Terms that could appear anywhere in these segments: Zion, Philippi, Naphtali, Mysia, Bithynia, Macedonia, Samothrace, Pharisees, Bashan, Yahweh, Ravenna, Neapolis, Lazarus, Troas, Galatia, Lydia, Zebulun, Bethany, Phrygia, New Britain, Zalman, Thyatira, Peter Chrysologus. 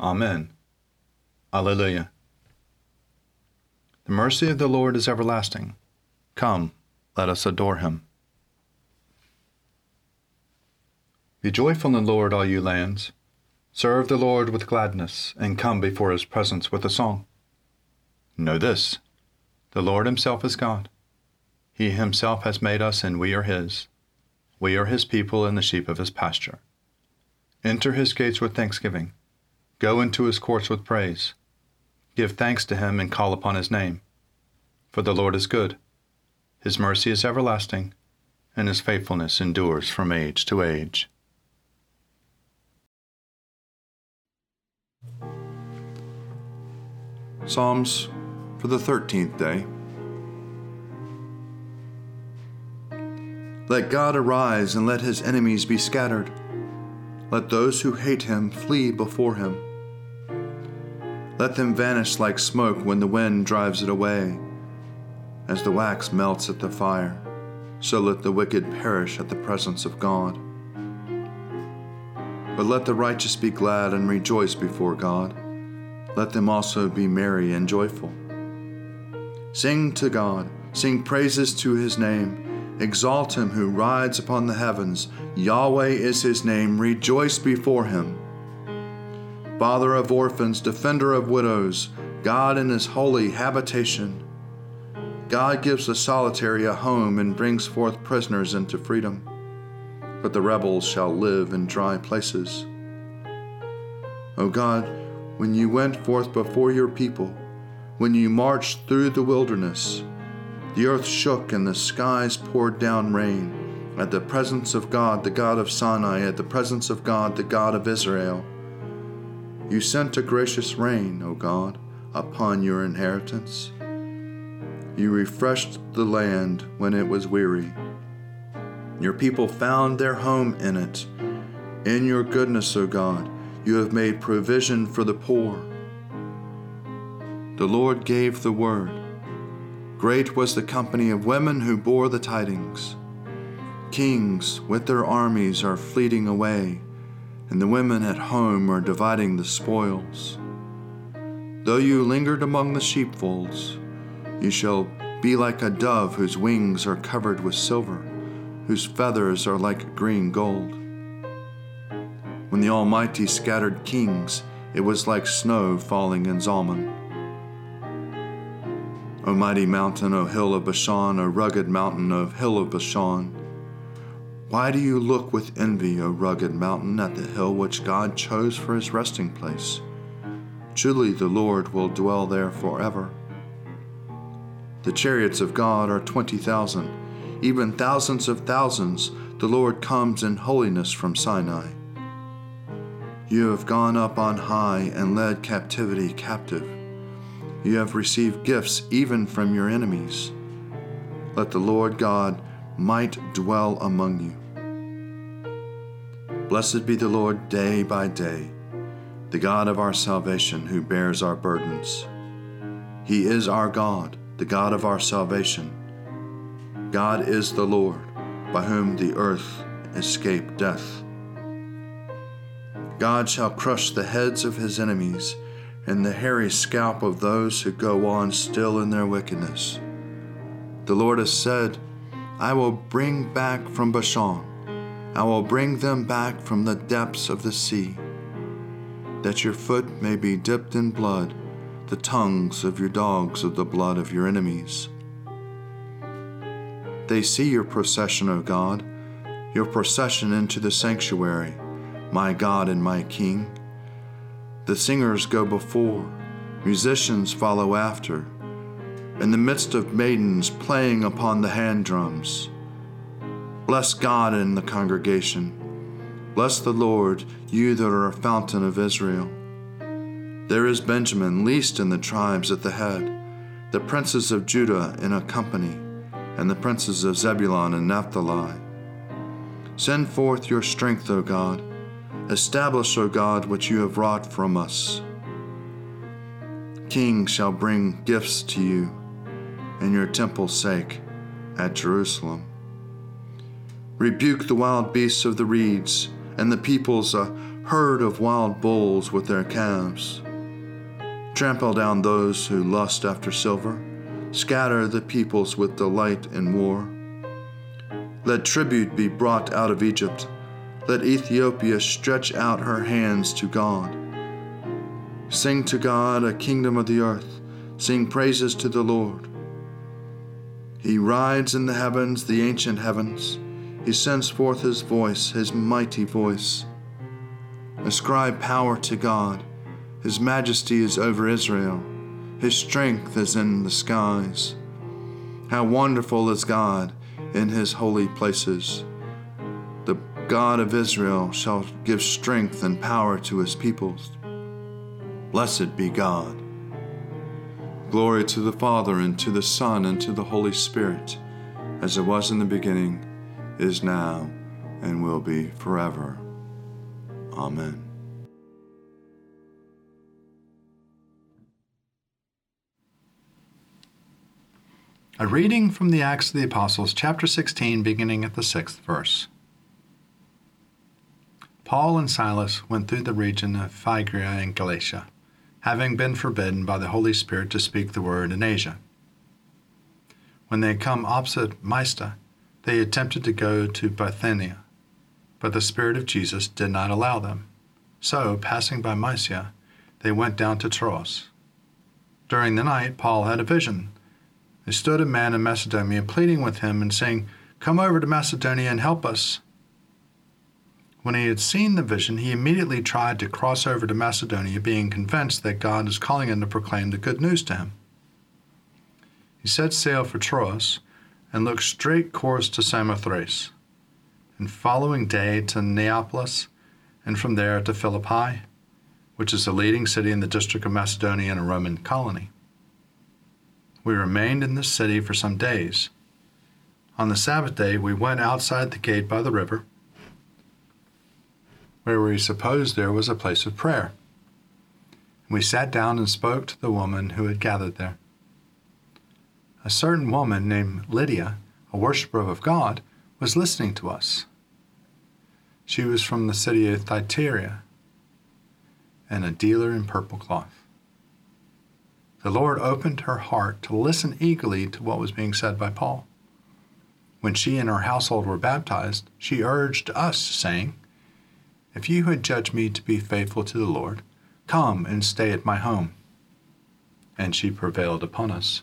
Amen. Alleluia. The mercy of the Lord is everlasting. Come, let us adore him. Be joyful in the Lord, all you lands. Serve the Lord with gladness, and come before his presence with a song. Know this, the Lord himself is God. He himself has made us, and we are his. We are his people and the sheep of his pasture. Enter his gates with thanksgiving. Go into his courts with praise. Give thanks to him and call upon his name. For the Lord is good. His mercy is everlasting, and his faithfulness endures from age to age. Psalms for the 13th day. Let God arise and let his enemies be scattered. Let those who hate him flee before him. Let them vanish like smoke when the wind drives it away. As the wax melts at the fire, so let the wicked perish at the presence of God. But let the righteous be glad and rejoice before God. Let them also be merry and joyful. Sing to God, sing praises to his name. Exalt him who rides upon the heavens. Yahweh is his name. Rejoice before him. Father of orphans, defender of widows, God in his holy habitation. God gives the solitary a home and brings forth prisoners into freedom. But the rebels shall live in dry places. O God, when you went forth before your people, when you marched through the wilderness, the earth shook and the skies poured down rain at the presence of God, the God of Sinai, at the presence of God, the God of Israel. You sent a gracious rain, O God, upon your inheritance. You refreshed the land when it was weary. Your people found their home in it. In your goodness, O God, you have made provision for the poor. The Lord gave the word. Great was the company of women who bore the tidings. Kings with their armies are fleeting away, and the women at home are dividing the spoils. Though you lingered among the sheepfolds, you shall be like a dove whose wings are covered with silver, whose feathers are like green gold. When the Almighty scattered kings, it was like snow falling in Zalman. O mighty mountain, O hill of Bashan, O rugged mountain, O hill of Bashan. Why do you look with envy, O rugged mountain, at the hill which God chose for his resting place? Truly the Lord will dwell there forever. The chariots of God are 20,000, even thousands of thousands. The Lord comes in holiness from Sinai. You have gone up on high and led captivity captive. You have received gifts even from your enemies. Let the Lord God might dwell among you. Blessed be the Lord day by day, the God of our salvation who bears our burdens. He is our God, the God of our salvation. God is the Lord, by whom the earth escaped death. God shall crush the heads of his enemies, and the hairy scalp of those who go on still in their wickedness. The Lord has said, I will bring back from Bashan, I will bring them back from the depths of the sea, that your foot may be dipped in blood, the tongues of your dogs of the blood of your enemies. They see your procession, O God, your procession into the sanctuary, my God and my King. The singers go before, musicians follow after, in the midst of maidens playing upon the hand drums. Bless God in the congregation. Bless the Lord, you that are a fountain of Israel. There is Benjamin, least in the tribes, at the head, the princes of Judah in a company, and the princes of Zebulun and Naphtali. Send forth your strength, O God. Establish, O God, what you have wrought from us. Kings shall bring gifts to you, and your temple's sake at Jerusalem. Rebuke the wild beasts of the reeds, and the peoples a herd of wild bulls with their calves. Trample down those who lust after silver. Scatter the peoples with delight in war. Let tribute be brought out of Egypt. Let Ethiopia stretch out her hands to God. Sing to God, a kingdom of the earth. Sing praises to the Lord. He rides in the heavens, the ancient heavens. He sends forth his voice, his mighty voice. Ascribe power to God. His majesty is over Israel. His strength is in the skies. How wonderful is God in his holy places. The God of Israel shall give strength and power to his peoples. Blessed be God. Glory to the Father, and to the Son, and to the Holy Spirit, as it was in the beginning, is now, and will be forever. Amen. A reading from the Acts of the Apostles, chapter 16, beginning at the 6th verse. Paul and Silas went through the region of Phrygia and Galatia, having been forbidden by the Holy Spirit to speak the word in Asia. When they had come opposite Mysia, they attempted to go to Bithynia, but the Spirit of Jesus did not allow them. So, passing by Mysia, they went down to Troas. During the night, Paul had a vision. There stood a man in Macedonia pleading with him and saying, "Come over to Macedonia and help us." When he had seen the vision, he immediately tried to cross over to Macedonia, being convinced that God is calling him to proclaim the good news to him. He set sail for Troas and looked straight course to Samothrace, and following day to Neapolis, and from there to Philippi, which is the leading city in the district of Macedonia and a Roman colony. We remained in this city for some days. On the Sabbath day, we went outside the gate by the river, where we supposed there was a place of prayer. We sat down and spoke to the woman who had gathered there. A certain woman named Lydia, a worshiper of God, was listening to us. She was from the city of Thyatira and a dealer in purple cloth. The Lord opened her heart to listen eagerly to what was being said by Paul. When she and her household were baptized, she urged us, saying, "If you had judged me to be faithful to the Lord, come and stay at my home." And she prevailed upon us.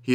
He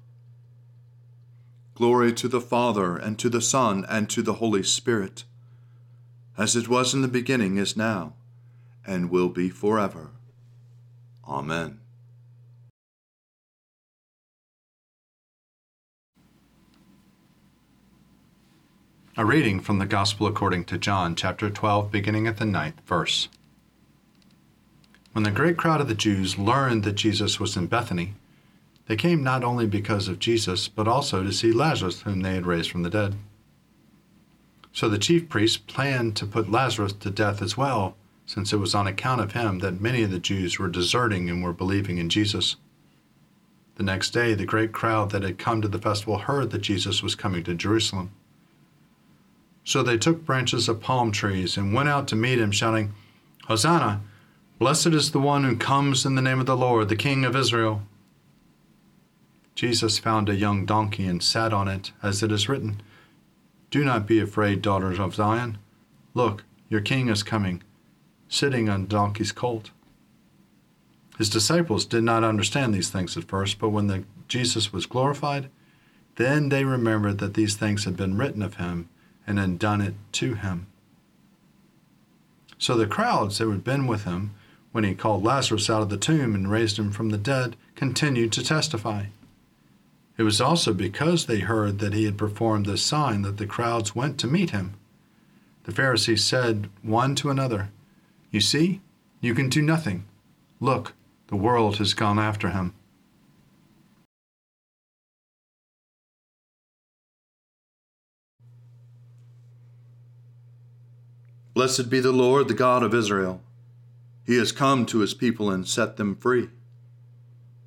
Glory to the Father, and to the Son, and to the Holy Spirit, as it was in the beginning, is now, and will be forever. Amen. A reading from the Gospel according to John, chapter 12, beginning at the 9th verse. When the great crowd of the Jews learned that Jesus was in Bethany, they came not only because of Jesus, but also to see Lazarus, whom they had raised from the dead. So the chief priests planned to put Lazarus to death as well, since it was on account of him that many of the Jews were deserting and were believing in Jesus. The next day, the great crowd that had come to the festival heard that Jesus was coming to Jerusalem. So they took branches of palm trees and went out to meet him, shouting, "Hosanna! Blessed is the one who comes in the name of the Lord, the King of Israel." Jesus found a young donkey and sat on it, as it is written, "Do not be afraid, daughters of Zion. Look, your king is coming, sitting on a donkey's colt." His disciples did not understand these things at first, but when Jesus was glorified, then they remembered that these things had been written of him and had done it to him. So the crowds that had been with him when he called Lazarus out of the tomb and raised him from the dead continued to testify. It was also because they heard that he had performed this sign that the crowds went to meet him. The Pharisees said one to another, "You see, you can do nothing. Look, the world has gone after him." Blessed be the Lord, the God of Israel. He has come to his people and set them free.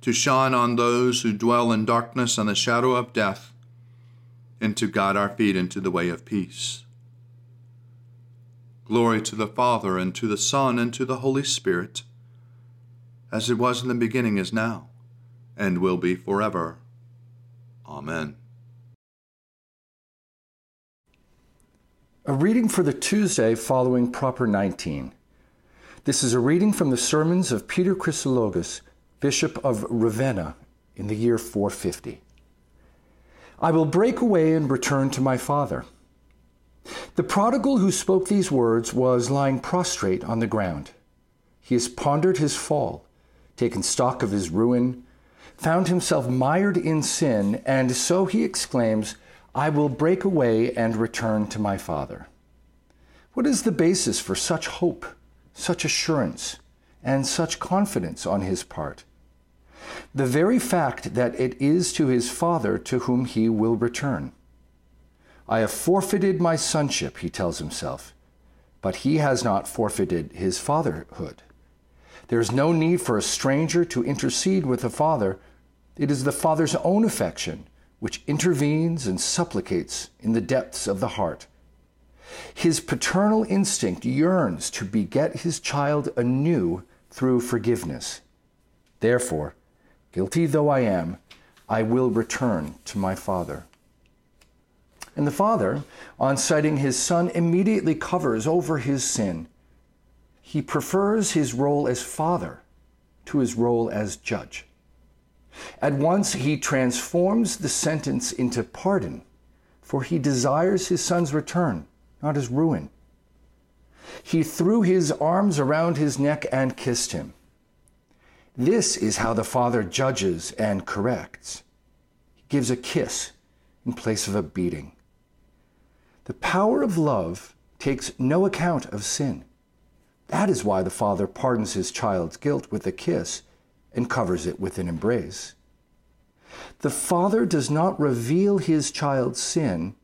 to shine on those who dwell in darkness and the shadow of death, and to guide our feet into the way of peace. Glory to the Father, and to the Son, and to the Holy Spirit, as it was in the beginning, is now, and will be forever. Amen. A reading for the Tuesday following Proper 19. This is a reading from the sermons of Peter Chrysologus, Bishop of Ravenna, in the year 450. "I will break away and return to my father." The prodigal who spoke these words was lying prostrate on the ground. He has pondered his fall, taken stock of his ruin, found himself mired in sin, and so he exclaims, "I will break away and return to my father." What is the basis for such hope, such assurance, and such confidence on his part? The very fact that it is to his father to whom he will return. "I have forfeited my sonship," he tells himself, but he has not forfeited his fatherhood. There is no need for a stranger to intercede with the father. It is the father's own affection which intervenes and supplicates in the depths of the heart. His paternal instinct yearns to beget his child anew through forgiveness. Therefore, guilty though I am, I will return to my father. And the father, on sighting his son, immediately covers over his sin. He prefers his role as father to his role as judge. At once he transforms the sentence into pardon, for he desires his son's return, not his ruin. He threw his arms around his neck and kissed him. This is how the father judges and corrects. He gives a kiss in place of a beating. The power of love takes no account of sin. That is why the father pardons his child's guilt with a kiss and covers it with an embrace. The father does not reveal his child's sin,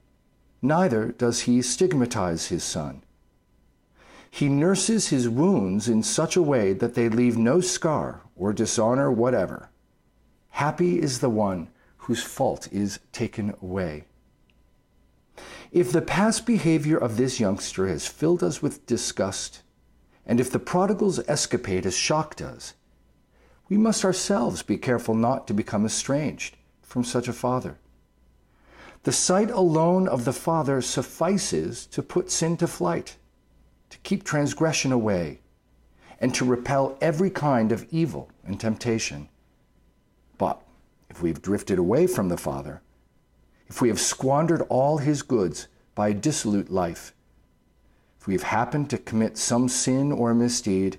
neither does he stigmatize his son. He nurses his wounds in such a way that they leave no scar or dishonor whatever. Happy is the one whose fault is taken away. If the past behavior of this youngster has filled us with disgust And if the prodigal's escapade has shocked us, we must ourselves be careful not to become estranged from such a father. The sight alone of the Father suffices to put sin to flight, to keep transgression away, and to repel every kind of evil and temptation. But if we have drifted away from the Father, if we have squandered all his goods by a dissolute life, if we have happened to commit some sin or misdeed,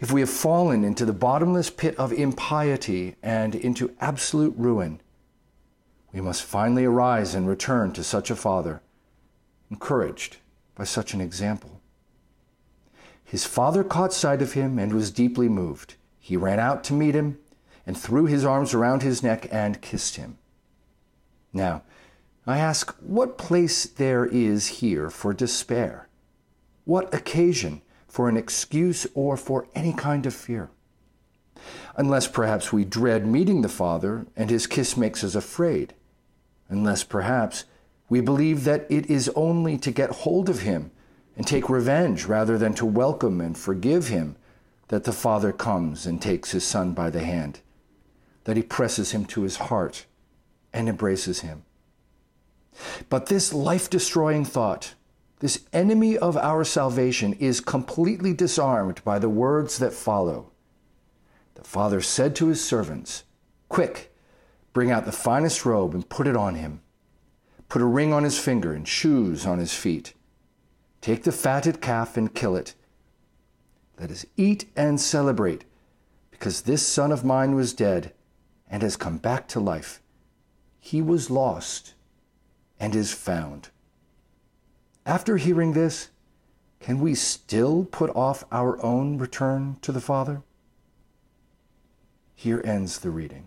if we have fallen into the bottomless pit of impiety and into absolute ruin, we must finally arise and return to such a father, encouraged by such an example. His father caught sight of him and was deeply moved. He ran out to meet him and threw his arms around his neck and kissed him. Now, I ask, what place there is here for despair? What occasion for an excuse or for any kind of fear? Unless perhaps we dread meeting the Father and his kiss makes us afraid. Unless perhaps we believe that it is only to get hold of him and take revenge rather than to welcome and forgive him that the Father comes and takes his Son by the hand, that he presses him to his heart and embraces him. But this life-destroying thought, this enemy of our salvation, is completely disarmed by the words that follow. The Father said to his servants, "Quick, bring out the finest robe and put it on him. Put a ring on his finger and shoes on his feet. Take the fatted calf and kill it. Let us eat and celebrate, because this son of mine was dead and has come back to life. He was lost and is found." After hearing this, can we still put off our own return to the Father? Here ends the reading.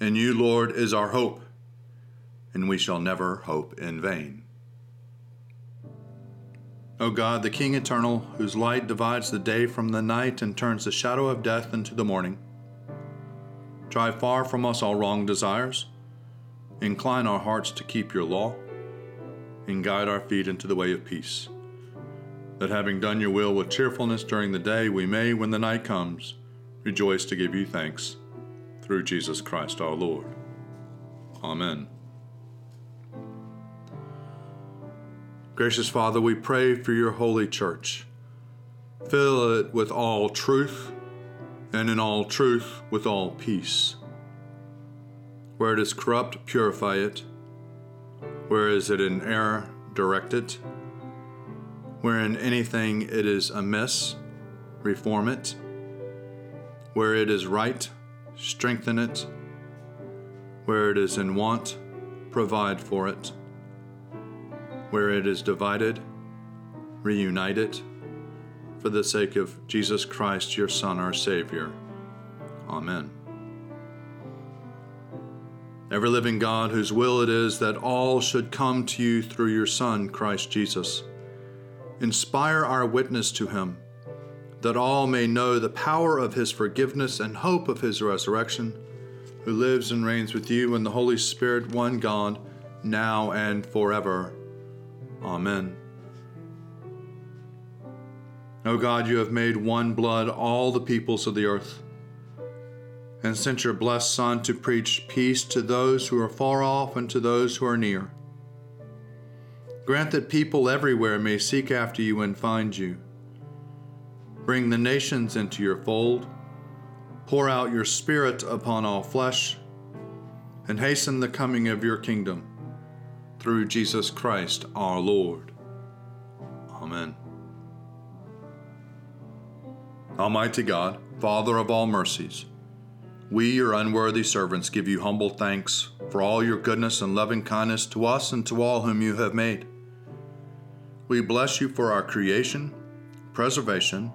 In you, Lord, is our hope, and we shall never hope in vain. O God, the King eternal, whose light divides the day from the night and turns the shadow of death into the morning, drive far from us all wrong desires, incline our hearts to keep your law, and guide our feet into the way of peace, that having done your will with cheerfulness during the day, we may, when the night comes, rejoice to give you thanks, through Jesus Christ our Lord. Amen. Gracious Father, we pray for your holy church. Fill it with all truth, and in all truth with all peace. Where it is corrupt, purify it. Where is it in error, direct it. Where in anything it is amiss, reform it. Where it is right, strengthen it. Where it is in want, provide for it. Where it is divided, reunite it. For the sake of Jesus Christ, your Son, our Savior. Amen. Ever-living God, whose will it is that all should come to you through your Son, Christ Jesus, inspire our witness to him, that all may know the power of his forgiveness and hope of his resurrection, who lives and reigns with you in the Holy Spirit, one God, now and forever. Amen. O God, you have made one blood all the peoples of the earth, and sent your blessed Son to preach peace to those who are far off and to those who are near. Grant that people everywhere may seek after you and find you. Bring the nations into your fold, pour out your Spirit upon all flesh, and hasten the coming of your kingdom, through Jesus Christ our Lord. Amen. Almighty God, Father of all mercies, we, your unworthy servants, give you humble thanks for all your goodness and loving kindness to us and to all whom you have made. We bless you for our creation, preservation,